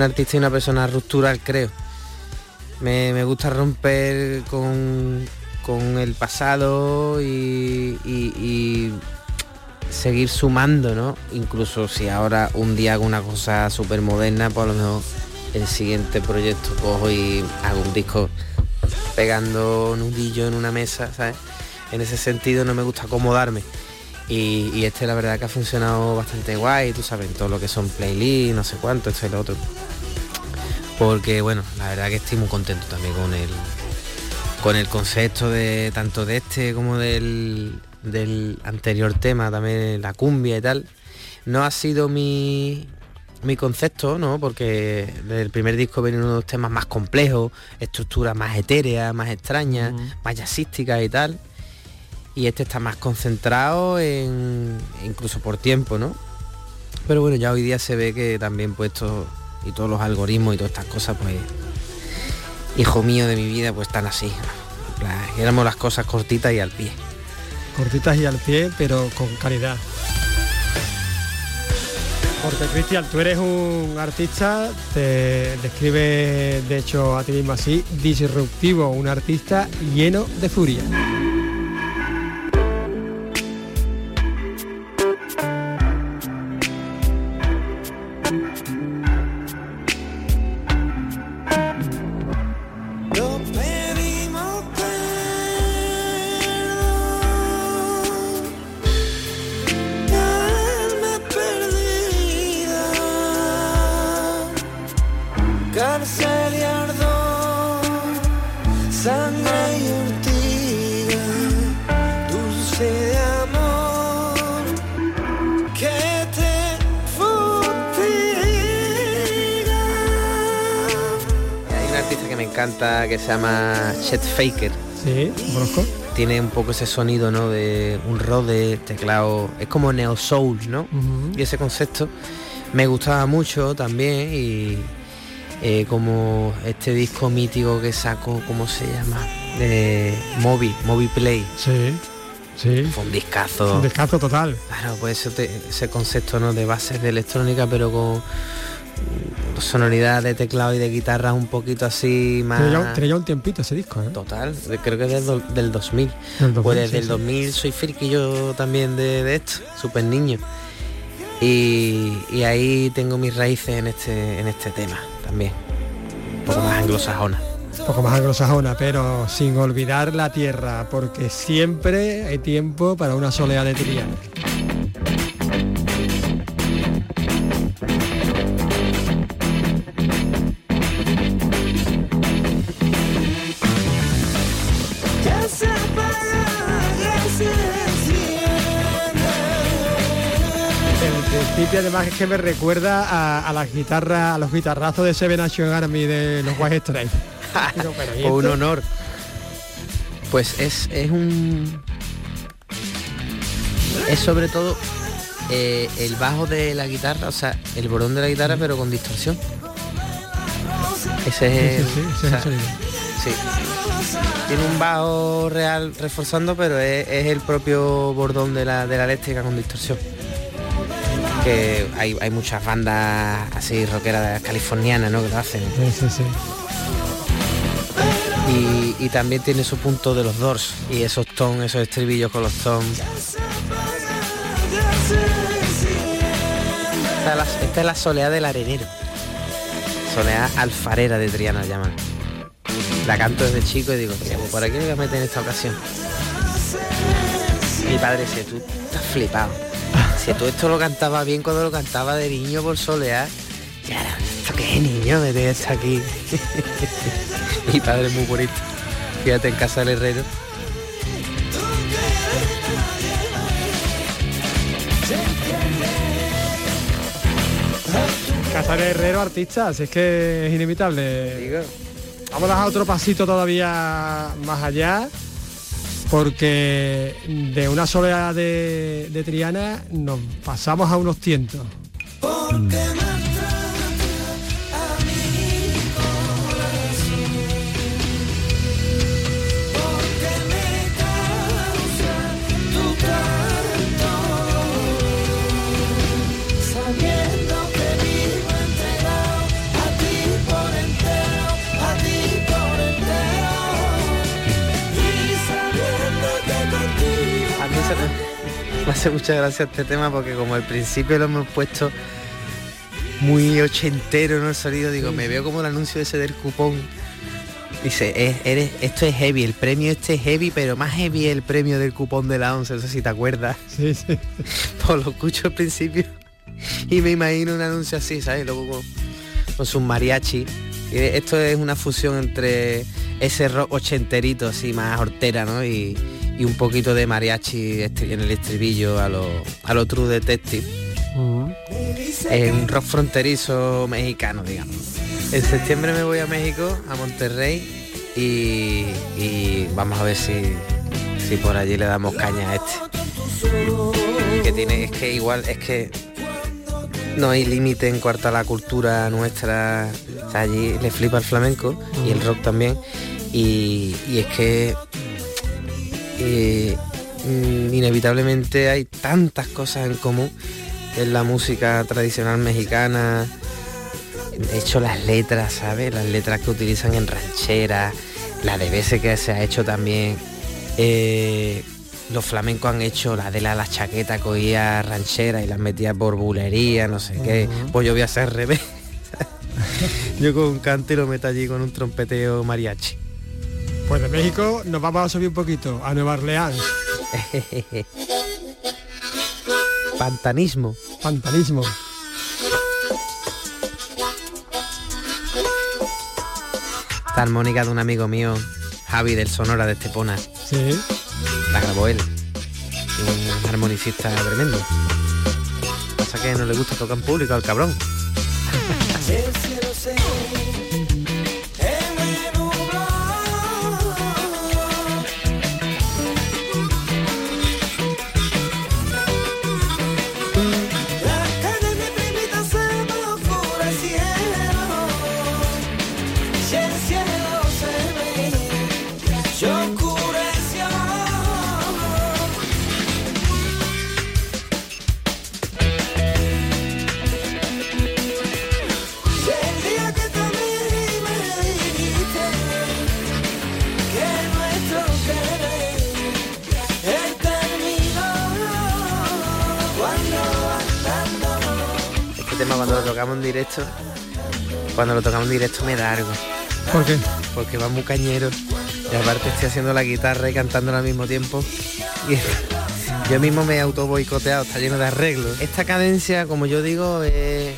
artista y una persona ruptural, creo. Me gusta romper con el pasado y seguir sumando, ¿no? Incluso si ahora un día hago una cosa súper moderna, pues a lo mejor el siguiente proyecto cojo y hago un disco pegando nudillo en una mesa, ¿sabes? En ese sentido no me gusta acomodarme. Y este la verdad que ha funcionado bastante guay, tú sabes, todo lo que son playlists, no sé cuánto, esto y lo otro. Porque bueno, la verdad que estoy muy contento también con el concepto de tanto de este como del anterior tema, también la cumbia y tal. No ha sido mi concepto, ¿no? Porque del primer disco vienen unos temas más complejos, estructuras más etéreas, más extrañas, más jazzísticas y tal. Y este está más concentrado incluso por tiempo, ¿no? Pero bueno, ya hoy día se ve que también puesto y todos los algoritmos y todas estas cosas, pues, hijo mío de mi vida, pues están así. Éramos las cosas cortitas y al pie. Cortitas y al pie, pero con calidad. Porque, Cristian, tú eres un artista, te describes, de hecho, a ti mismo así, disruptivo, un artista lleno de furia. Que se llama Chet Faker. Sí, conozco. Tiene un poco ese sonido, ¿no? De un rode, teclado, es como neo soul, ¿no? Uh-huh. Y ese concepto me gustaba mucho también. Y como este disco mítico que sacó, ¿cómo se llama? Moby Play. Sí, sí. Fue un discazo. Es un discazo total. Claro, pues ese concepto, ¿no? De bases de electrónica, pero con sonoridad de teclado y de guitarra un poquito así más... Tenía un tiempito ese disco, ¿eh? Total, creo que es del 2000. Pues desde el 2000 soy friki yo también de esto, súper niño. Y ahí tengo mis raíces en este tema también. Un poco más anglosajona. Un poco más anglosajona, pero sin olvidar la tierra, porque siempre hay tiempo para una soleá de tría. Y además es que me recuerda a las guitarras, a los guitarrazos de Seven Nation Army de los White Stripes. O un honor. Pues es sobre todo el bajo de la guitarra, o sea, el bordón de la guitarra, pero con distorsión. Ese es el tiene un bajo real reforzando, pero es el propio bordón de la eléctrica con distorsión. Que hay muchas bandas así rockeras californianas, ¿no? Que lo hacen. Sí. Y también tiene su punto de los Doors y esos estribillos con los toms. Esta es la soleá del arenero. Soleá alfarera de Triana llaman. La canto desde chico y digo, ¿por aquí me voy a meter en esta ocasión? Mi padre dice, tú estás flipado. Si tú esto lo cantaba bien cuando lo cantaba de niño por solear, ya ahora, ¿esto qué es, niño? Vete hasta aquí. Mi padre es muy bonito. Fíjate, en casa del herrero. Casa del herrero, artista, así es que es inevitable. Digo. Vamos a dar otro pasito todavía más allá. Porque de una soleá de Triana nos pasamos a unos tientos. me hace mucha gracia este tema porque como al principio lo hemos puesto muy ochentero, ¿no? El sonido, digo, sí. Me veo como el anuncio ese del cupón. Dice, esto es heavy, el premio este es heavy, pero más heavy el premio del cupón de la 11, no sé si te acuerdas. Sí, sí. Pues lo escucho al principio y me imagino un anuncio así, ¿sabes? Luego con sus mariachi. Y esto es una fusión entre ese rock ochenterito, así más hortera, ¿no? Y un poquito de mariachi en el estribillo a lo True Detective. Uh-huh. Es un rock fronterizo mexicano, digamos. En septiembre me voy a México, a Monterrey, y vamos a ver si por allí le damos caña a este. Que tiene, es que no hay límite en cuanto a la cultura nuestra. O sea, allí le flipa el flamenco y el rock también. Y es que inevitablemente hay tantas cosas en común en la música tradicional mexicana. De hecho, las letras, ¿sabes? Las letras que utilizan en rancheras, la de veces que se ha hecho también. Los flamencos han hecho la de la chaqueta, cogía ranchera y las metía por bulería, no sé qué. Pues yo voy a hacer al revés. Yo con un canto y lo meto allí con un trompeteo mariachi. Pues de México nos vamos a subir un poquito, a Nueva Orleans. Pantanismo. Pantanismo. Esta armónica de un amigo mío, Javi del Sonora de Estepona. Sí. La grabó él. Un armonicista tremendo. Pasa que no le gusta tocar en público al cabrón. Cuando lo tocamos en directo me da algo. ¿Por qué? Porque va muy cañero. Y aparte estoy haciendo la guitarra y cantándola al mismo tiempo. Y yo mismo me he auto boicoteado, está lleno de arreglos. Esta cadencia, como yo digo, tiene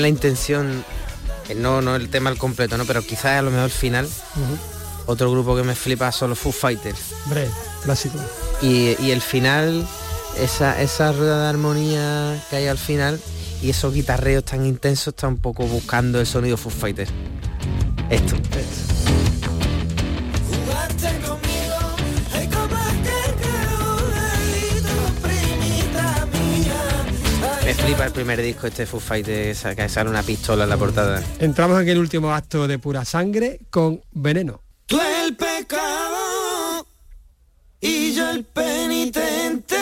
la intención, no el tema al completo, no, pero quizás a lo mejor el final. Uh-huh. Otro grupo que me flipa son los Foo Fighters. Hombre, clásico. Y el final, esa rueda de armonía que hay al final. Y esos guitarreos tan intensos están un poco buscando el sonido Foo Fighters. Esto. Me flipa el primer disco este Foo Fighters, que sale una pistola en la portada. Entramos en el último acto de Pura Sangre con Veneno. Tú el pecado y yo el penitente.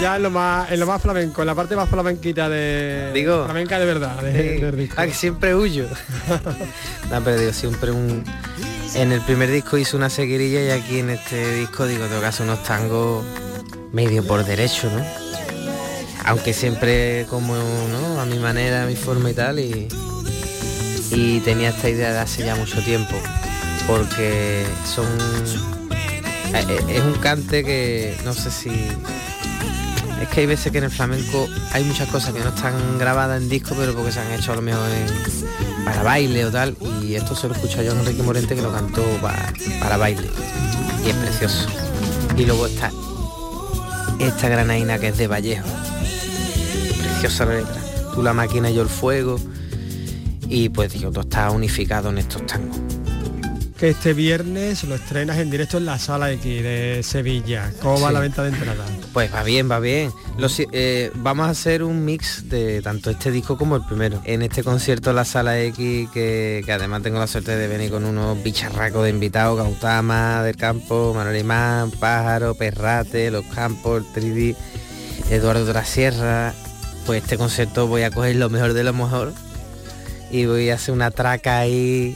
Ya en lo más flamenco, en la parte más flamenquita de... Digo, flamenca de verdad. Del disco. Ah, que siempre huyo. No, pero digo, siempre en el primer disco hice una seguirilla y aquí en este disco digo, tengo que hacer unos tangos medio por derecho, ¿no? Aunque siempre como, ¿no? A mi manera, a mi forma y tal, y tenía esta idea de hace ya mucho tiempo, porque es un cante que no sé si... Es que hay veces que en el flamenco hay muchas cosas que no están grabadas en disco, pero porque se han hecho a lo mejor para baile o tal. Y esto se lo escucha yo a Enrique Morente, que lo cantó para baile. Y es precioso. Y luego está esta granaína que es de Vallejo. Preciosa la letra. Tú la máquina y yo el fuego. Y pues digo, todo está unificado en estos tangos. que este viernes lo estrenas en directo en la Sala X de Sevilla. ¿Cómo va la venta de entrada? Pues va bien. Vamos a hacer un mix de tanto este disco como el primero. En este concierto la Sala X, que además tengo la suerte de venir con unos bicharracos de invitados, Gautama del Campo, Manuel Imán, Pájaro, Perrate, Los Campos, el Tridi, Eduardo de la Sierra. Pues este concierto voy a coger lo mejor de lo mejor y voy a hacer una traca ahí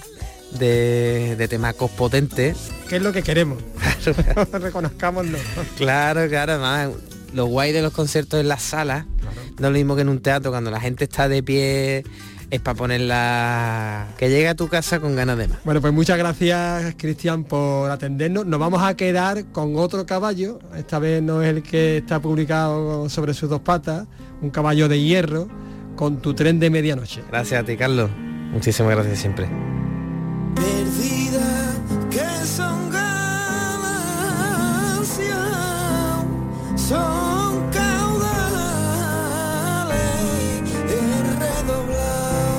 de temacos potentes. ¿Qué es lo que queremos? Claro. Reconozcámoslo. Claro, además lo guay de los conciertos en las salas, claro, no es lo mismo que en un teatro, cuando la gente está de pie, es para ponerla, que llegue a tu casa con ganas de más. Bueno, pues muchas gracias, Cristian, por atendernos. Nos vamos a quedar con otro caballo, esta vez no es el que está publicado sobre sus dos patas, un caballo de hierro, con Tu tren de medianoche. Gracias a ti, Carlos. Muchísimas gracias siempre. Perdida, que son ganancias, son caudales en redoblado.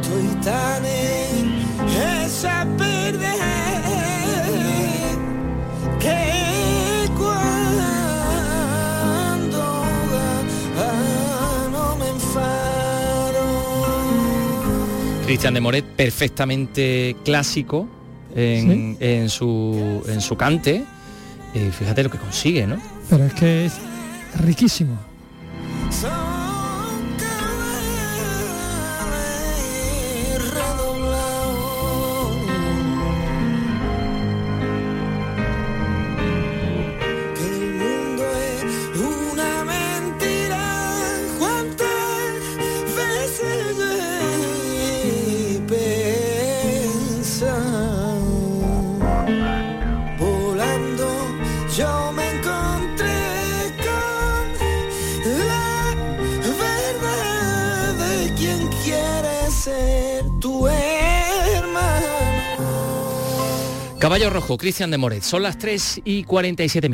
Estoy tan en esa perder que Cristian de Moret, perfectamente clásico en su cante. Fíjate lo que consigue, ¿no? Pero es que es riquísimo. Caballo Rojo, Cristian de Moret. Son las 3:47.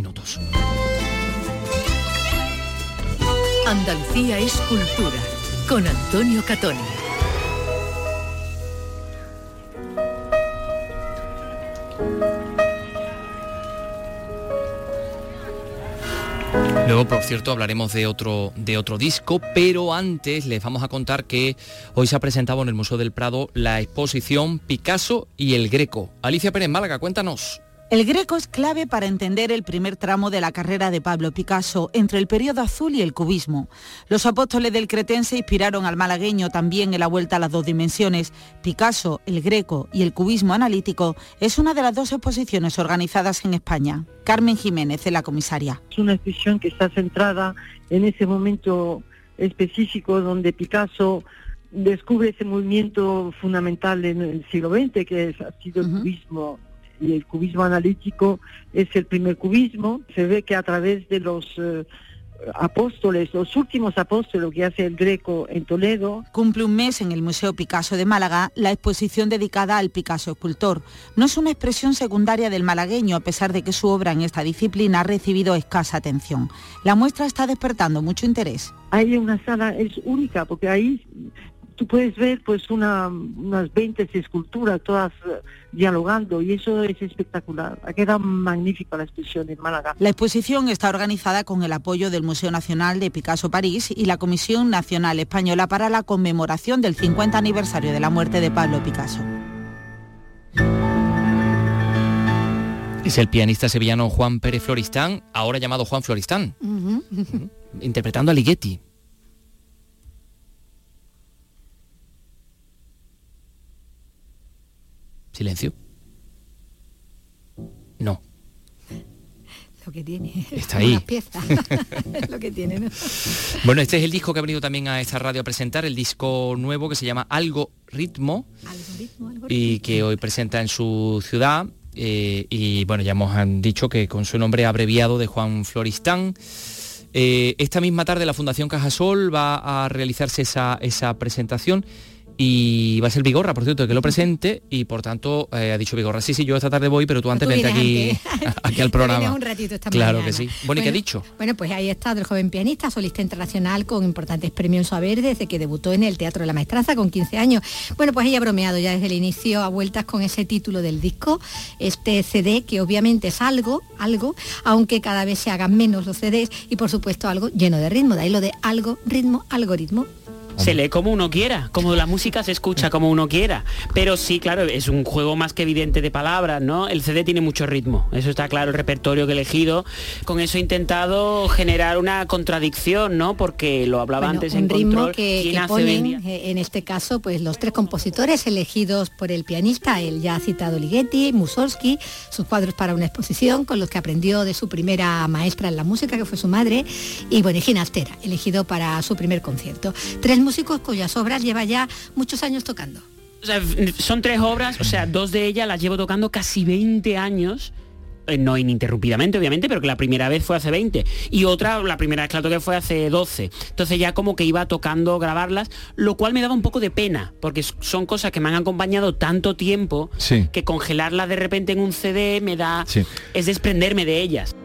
Andalucía es cultura, con Antonio Catoni. Luego, por cierto, hablaremos de otro disco, pero antes les vamos a contar que hoy se ha presentado en el Museo del Prado la exposición Picasso y el Greco. Alicia Pérez Málaga, cuéntanos. El Greco es clave para entender el primer tramo de la carrera de Pablo Picasso, entre el periodo azul y el cubismo. Los apóstoles del cretense inspiraron al malagueño también en la vuelta a las dos dimensiones. Picasso, el Greco y el cubismo analítico es una de las dos exposiciones organizadas en España. Carmen Jiménez, es la comisaria. Es una exposición que está centrada en ese momento específico donde Picasso descubre ese movimiento fundamental en el siglo XX, que ha sido el cubismo. Y el cubismo analítico es el primer cubismo. Se ve que a través de los apóstoles, los últimos apóstoles que hace el Greco en Toledo. Cumple un mes en el Museo Picasso de Málaga la exposición dedicada al Picasso Escultor. No es una expresión secundaria del malagueño, a pesar de que su obra en esta disciplina ha recibido escasa atención. La muestra está despertando mucho interés. Hay una sala, es única, porque ahí tú puedes ver pues unas 20 esculturas, todas dialogando, y eso es espectacular. Ha quedado magnífica la exposición en Málaga. La exposición está organizada con el apoyo del Museo Nacional de Picasso París y la Comisión Nacional Española para la conmemoración del 50 aniversario de la muerte de Pablo Picasso. Es el pianista sevillano Juan Pérez Floristán, ahora llamado Juan Floristán, interpretando a Ligeti. Silencio. No. Lo que tiene. Está ahí. Lo que tiene, ¿no? Bueno, este es el disco que ha venido también a esta radio a presentar, el disco nuevo que se llama Algoritmo. Y que hoy presenta en su ciudad. Y bueno, ya hemos dicho que con su nombre abreviado de Juan Floristán. Esta misma tarde la Fundación Cajasol va a realizarse esa presentación. Y va a ser Vigorra, por cierto, que lo presente, y por tanto ha dicho Vigorra, sí, yo esta tarde voy, pero tú antes vente aquí al programa. Un ratito esta claro mañana. Que sí. Bueno, ¿y qué ha dicho? Bueno, pues ahí está el joven pianista, solista internacional con importantes premios en su haber desde que debutó en el Teatro de la Maestranza con 15 años. Bueno, pues ella ha bromeado ya desde el inicio a vueltas con ese título del disco, este CD, que obviamente es algo, aunque cada vez se hagan menos los CDs, y por supuesto algo lleno de ritmo, de ahí lo de algo, ritmo, algoritmo. Se lee como uno quiera, como la música se escucha como uno quiera, pero sí, claro, es un juego más que evidente de palabras, ¿no? El CD tiene mucho ritmo, eso está claro, el repertorio que he elegido, con eso he intentado generar una contradicción, ¿no? Porque lo hablaba antes en control, que ponen, en este caso, pues los tres compositores elegidos por el pianista, el ya citado Ligeti, Mussorgsky, sus cuadros para una exposición, con los que aprendió de su primera maestra en la música, que fue su madre, y bueno, Ginastera, elegido para su primer concierto. Tres músicos cuyas obras lleva ya muchos años tocando. O sea, son tres obras, o sea, dos de ellas las llevo tocando casi 20 años, no ininterrumpidamente obviamente, pero que la primera vez fue hace 20, y otra, la primera vez que la toqué fue hace 12, entonces ya como que iba tocando grabarlas, lo cual me daba un poco de pena, porque son cosas que me han acompañado tanto tiempo, sí, que congelarlas de repente en un CD me da, sí, es desprenderme de ellas.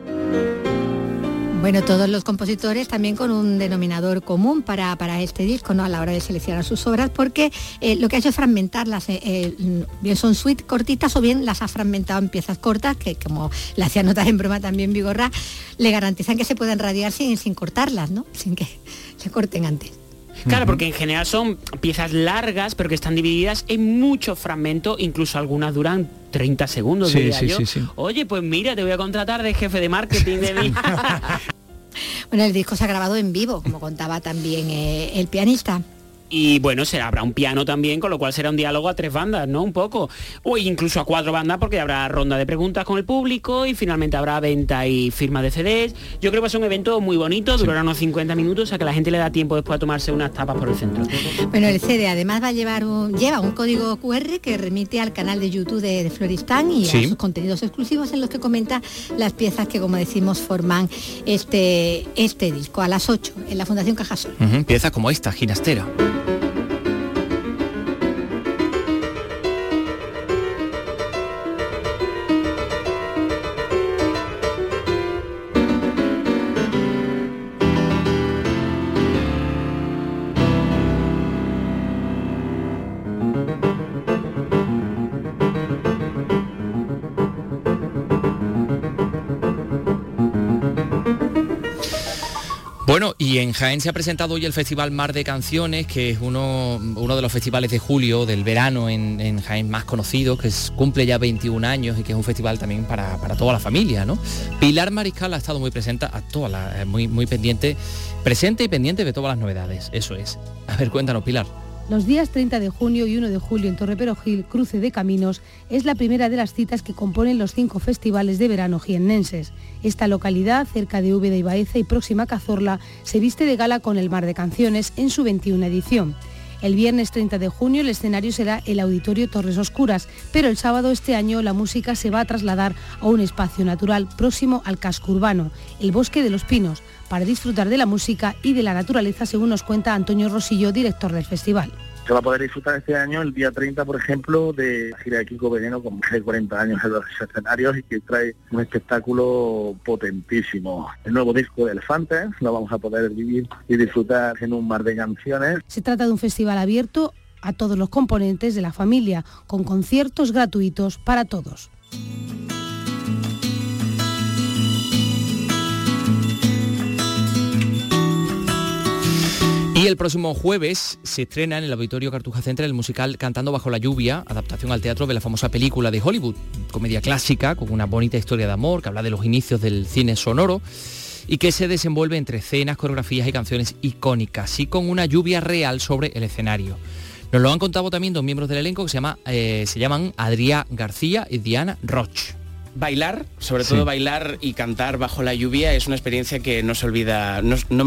Bueno, todos los compositores también con un denominador común para este disco, ¿no?, a la hora de seleccionar sus obras, porque lo que ha hecho es fragmentarlas, bien son suites cortitas o bien las ha fragmentado en piezas cortas, que como le hacía notas en broma también Vigorra, le garantizan que se pueden radiar sin cortarlas, ¿no?, sin que se corten antes. Claro, porque en general son piezas largas, pero que están divididas en muchos fragmentos, incluso algunas duran 30 segundos, sí, diría yo. Sí, sí. Oye, pues mira, te voy a contratar de jefe de marketing de mí. Bueno, el disco se ha grabado en vivo, como contaba también el pianista. Y bueno, habrá un piano también, con lo cual será un diálogo a tres bandas, ¿no? Un poco. O incluso a cuatro bandas, porque habrá ronda de preguntas con el público y finalmente habrá venta y firma de CDs. Yo creo que va a ser un evento muy bonito, durará unos 50 minutos, o sea que la gente le da tiempo después a tomarse unas tapas por el centro. Bueno, el CD además va a llevar lleva un código QR que remite al canal de YouTube de Floristán y a sus contenidos exclusivos en los que comenta las piezas que, como decimos, forman este disco. A las 8 en la Fundación Cajasol. Piezas como esta, Ginastera. Bueno, y en Jaén se ha presentado hoy el Festival Mar de Canciones, que es uno de los festivales de julio, del verano en Jaén más conocidos, que cumple ya 21 años y que es un festival también para toda la familia, ¿no? Pilar Mariscal ha estado muy presente, muy presente y pendiente de todas las novedades, eso es. A ver, cuéntanos, Pilar. Los días 30 de junio y 1 de julio en Torreperogil, Cruce de Caminos, es la primera de las citas que componen los 5 festivales de verano jiennenses. Esta localidad, cerca de Úbeda y Baeza y próxima a Cazorla, se viste de gala con el Mar de Canciones en su 21ª edición. El viernes 30 de junio el escenario será el Auditorio Torres Oscuras, pero el sábado este año la música se va a trasladar a un espacio natural próximo al casco urbano, el Bosque de los Pinos, para disfrutar de la música y de la naturaleza, según nos cuenta Antonio Rosillo, director del festival. Se va a poder disfrutar este año, el día 30, por ejemplo, de la gira de Kiko Veneno, con más de 40 años en los escenarios y que trae un espectáculo potentísimo. El nuevo disco de Elefantes lo vamos a poder vivir y disfrutar en un mar de canciones. Se trata de un festival abierto a todos los componentes de la familia, con conciertos gratuitos para todos. Y el próximo jueves se estrena en el Auditorio Cartuja Central el musical Cantando bajo la lluvia, adaptación al teatro de la famosa película de Hollywood, comedia clásica con una bonita historia de amor que habla de los inicios del cine sonoro y que se desenvuelve entre escenas, coreografías y canciones icónicas y con una lluvia real sobre el escenario. Nos lo han contado también dos miembros del elenco que se llaman Adrián García y Diana Roch. Bailar, sobre todo bailar y cantar bajo la lluvia es una experiencia que no se olvida, no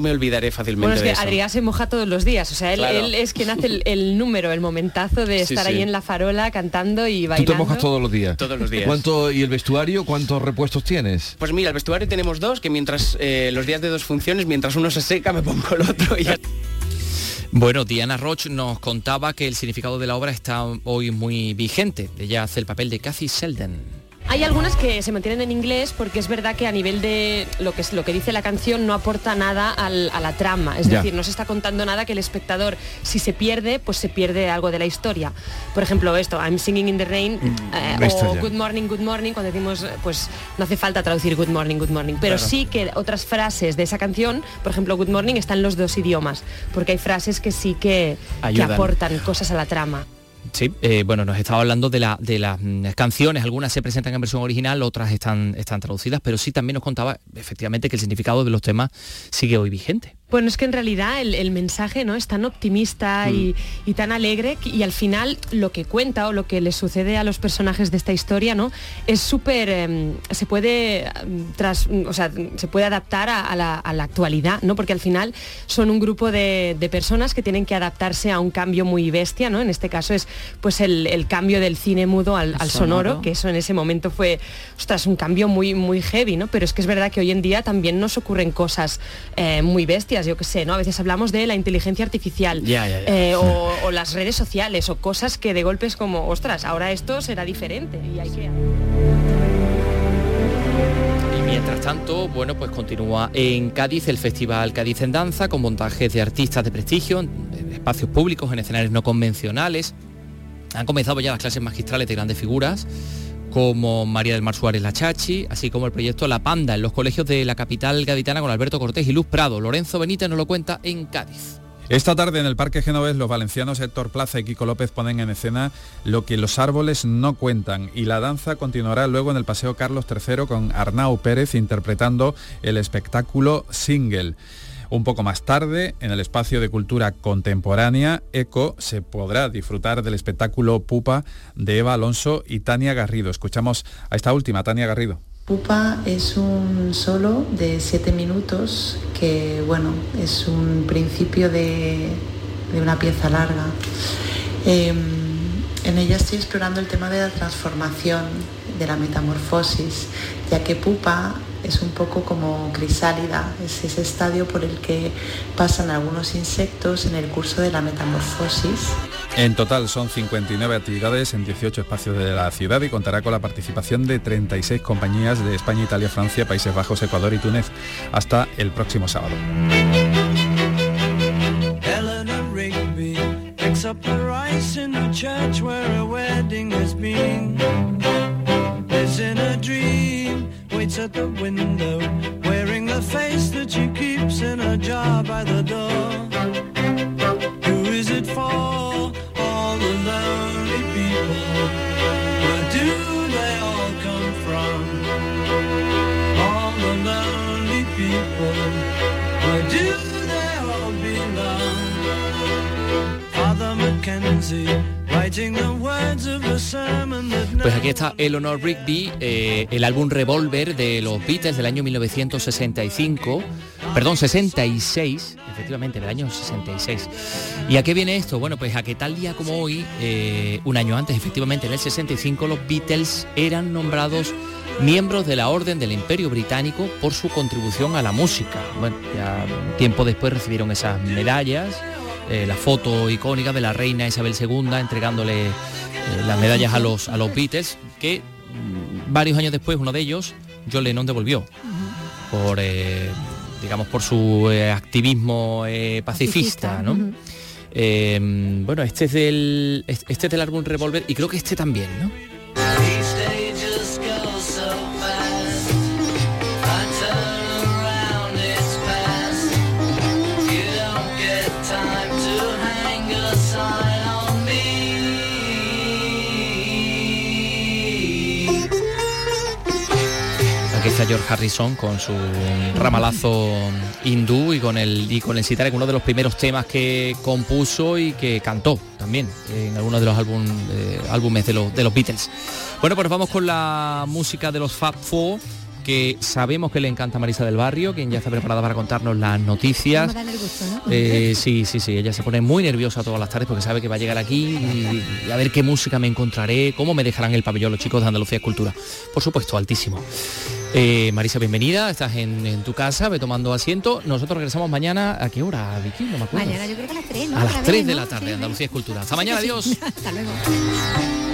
me olvidaré fácilmente. Bueno, es que de eso. Adrián se moja todos los días, o sea, él es quien hace el número, el momentazo de estar ahí en la farola cantando y bailando. ¿Tú te mojas todos los días? Todos los días. ¿Cuánto, y el vestuario, cuántos repuestos tienes? Pues mira, el vestuario tenemos dos, que mientras los días de dos funciones, mientras uno se seca me pongo el otro y ya. Bueno, Diana Roch nos contaba que el significado de la obra está hoy muy vigente. Ella hace el papel de Cathy Sheldon. Hay algunas que se mantienen en inglés porque es verdad que a nivel de lo que dice la canción no aporta nada a la trama. Es decir, no se está contando nada que el espectador, si se pierde, pues se pierde algo de la historia. Por ejemplo, esto, I'm singing in the rain, o good morning, cuando decimos, pues no hace falta traducir good morning. Pero sí que otras frases de esa canción, por ejemplo, good morning, están en los dos idiomas, porque hay frases que sí que aportan cosas a la trama. Sí, bueno, nos estaba hablando de las canciones, algunas se presentan en versión original, otras están traducidas, pero sí también nos contaba efectivamente que el significado de los temas sigue hoy vigente. Bueno, es que en realidad el mensaje, ¿no?, es tan optimista y tan alegre, y al final lo que cuenta o lo que le sucede a los personajes de esta historia, ¿no?, es súper, se puede adaptar a la actualidad, ¿no?, porque al final son un grupo de personas que tienen que adaptarse a un cambio muy bestia, ¿no?, en este caso es pues el cambio del cine mudo al sonoro, que eso en ese momento fue, un cambio muy, muy heavy, ¿no?, pero es que es verdad que hoy en día también nos ocurren cosas muy bestias. Yo qué sé, ¿no? A veces hablamos de la inteligencia artificial, o las redes sociales, o cosas que de golpe es como, ostras, ahora esto será diferente y hay que... Mientras tanto, bueno, pues continúa en Cádiz el Festival Cádiz en Danza, con montajes de artistas de prestigio, en espacios públicos, en escenarios no convencionales. Han comenzado ya las clases magistrales de grandes figuras, como María del Mar Suárez La Chachi, así como el proyecto La Panda en los colegios de la capital gaditana con Alberto Cortés y Luz Prado. Lorenzo Benítez nos lo cuenta en Cádiz. Esta tarde en el Parque Genovés los valencianos Héctor Plaza y Kiko López ponen en escena Lo que los árboles no cuentan, y la danza continuará luego en el Paseo Carlos III con Arnau Pérez interpretando el espectáculo Single. Un poco más tarde, en el espacio de cultura contemporánea, ECO, se podrá disfrutar del espectáculo Pupa de Eva Alonso y Tania Garrido. Escuchamos a esta última, Tania Garrido. Pupa es un solo de 7 minutos que, bueno, es un principio de una pieza larga. En ella estoy explorando el tema de la transformación, de la metamorfosis, ya que Pupa es un poco como crisálida, es ese estadio por el que pasan algunos insectos en el curso de la metamorfosis. En total son 59 actividades en 18 espacios de la ciudad y contará con la participación de 36 compañías de España, Italia, Francia, Países Bajos, Ecuador y Túnez hasta el próximo sábado. At the window, wearing the face that she keeps in a jar by the door. Who is it for? All the lonely people. Where do they all come from? All the lonely people. Where do they all belong? Father Mackenzie. Pues aquí está Eleanor Rigby, el álbum Revolver de los Beatles del año 66, efectivamente, del año 66. ¿Y a qué viene esto? Bueno, pues a que tal día como hoy, un año antes, efectivamente, en el 65, los Beatles eran nombrados miembros de la Orden del Imperio Británico por su contribución a la música. Bueno, ya tiempo después recibieron esas medallas. La foto icónica de la reina Isabel II entregándole las medallas a los Beatles, que varios años después uno de ellos, John Lennon, devolvió por por su activismo pacifista, ¿no? Uh-huh. Bueno, este es del álbum Revolver, y creo que este también, ¿no? Está George Harrison con su ramalazo hindú y con el sitar, uno de los primeros temas que compuso y que cantó también en algunos de los álbumes de los Beatles. Bueno, pues vamos con la música de los Fab Four, que sabemos que le encanta a Marisa del Barrio, quien ya está preparada para contarnos las noticias. Me dan el gusto, ¿no? Sí, ella se pone muy nerviosa todas las tardes porque sabe que va a llegar aquí y a ver qué música me encontraré, cómo me dejarán el pabellón los chicos de Andalucía Escultura. Por supuesto, altísimo. Marisa, bienvenida, estás en tu casa, ve tomando asiento. Nosotros regresamos mañana, ¿a qué hora, Vicky? No me acuerdo. Mañana yo creo que a las 3, ¿no? A las 3 de la tarde, sí, Andalucía Escultura. Hasta mañana, adiós. Hasta luego.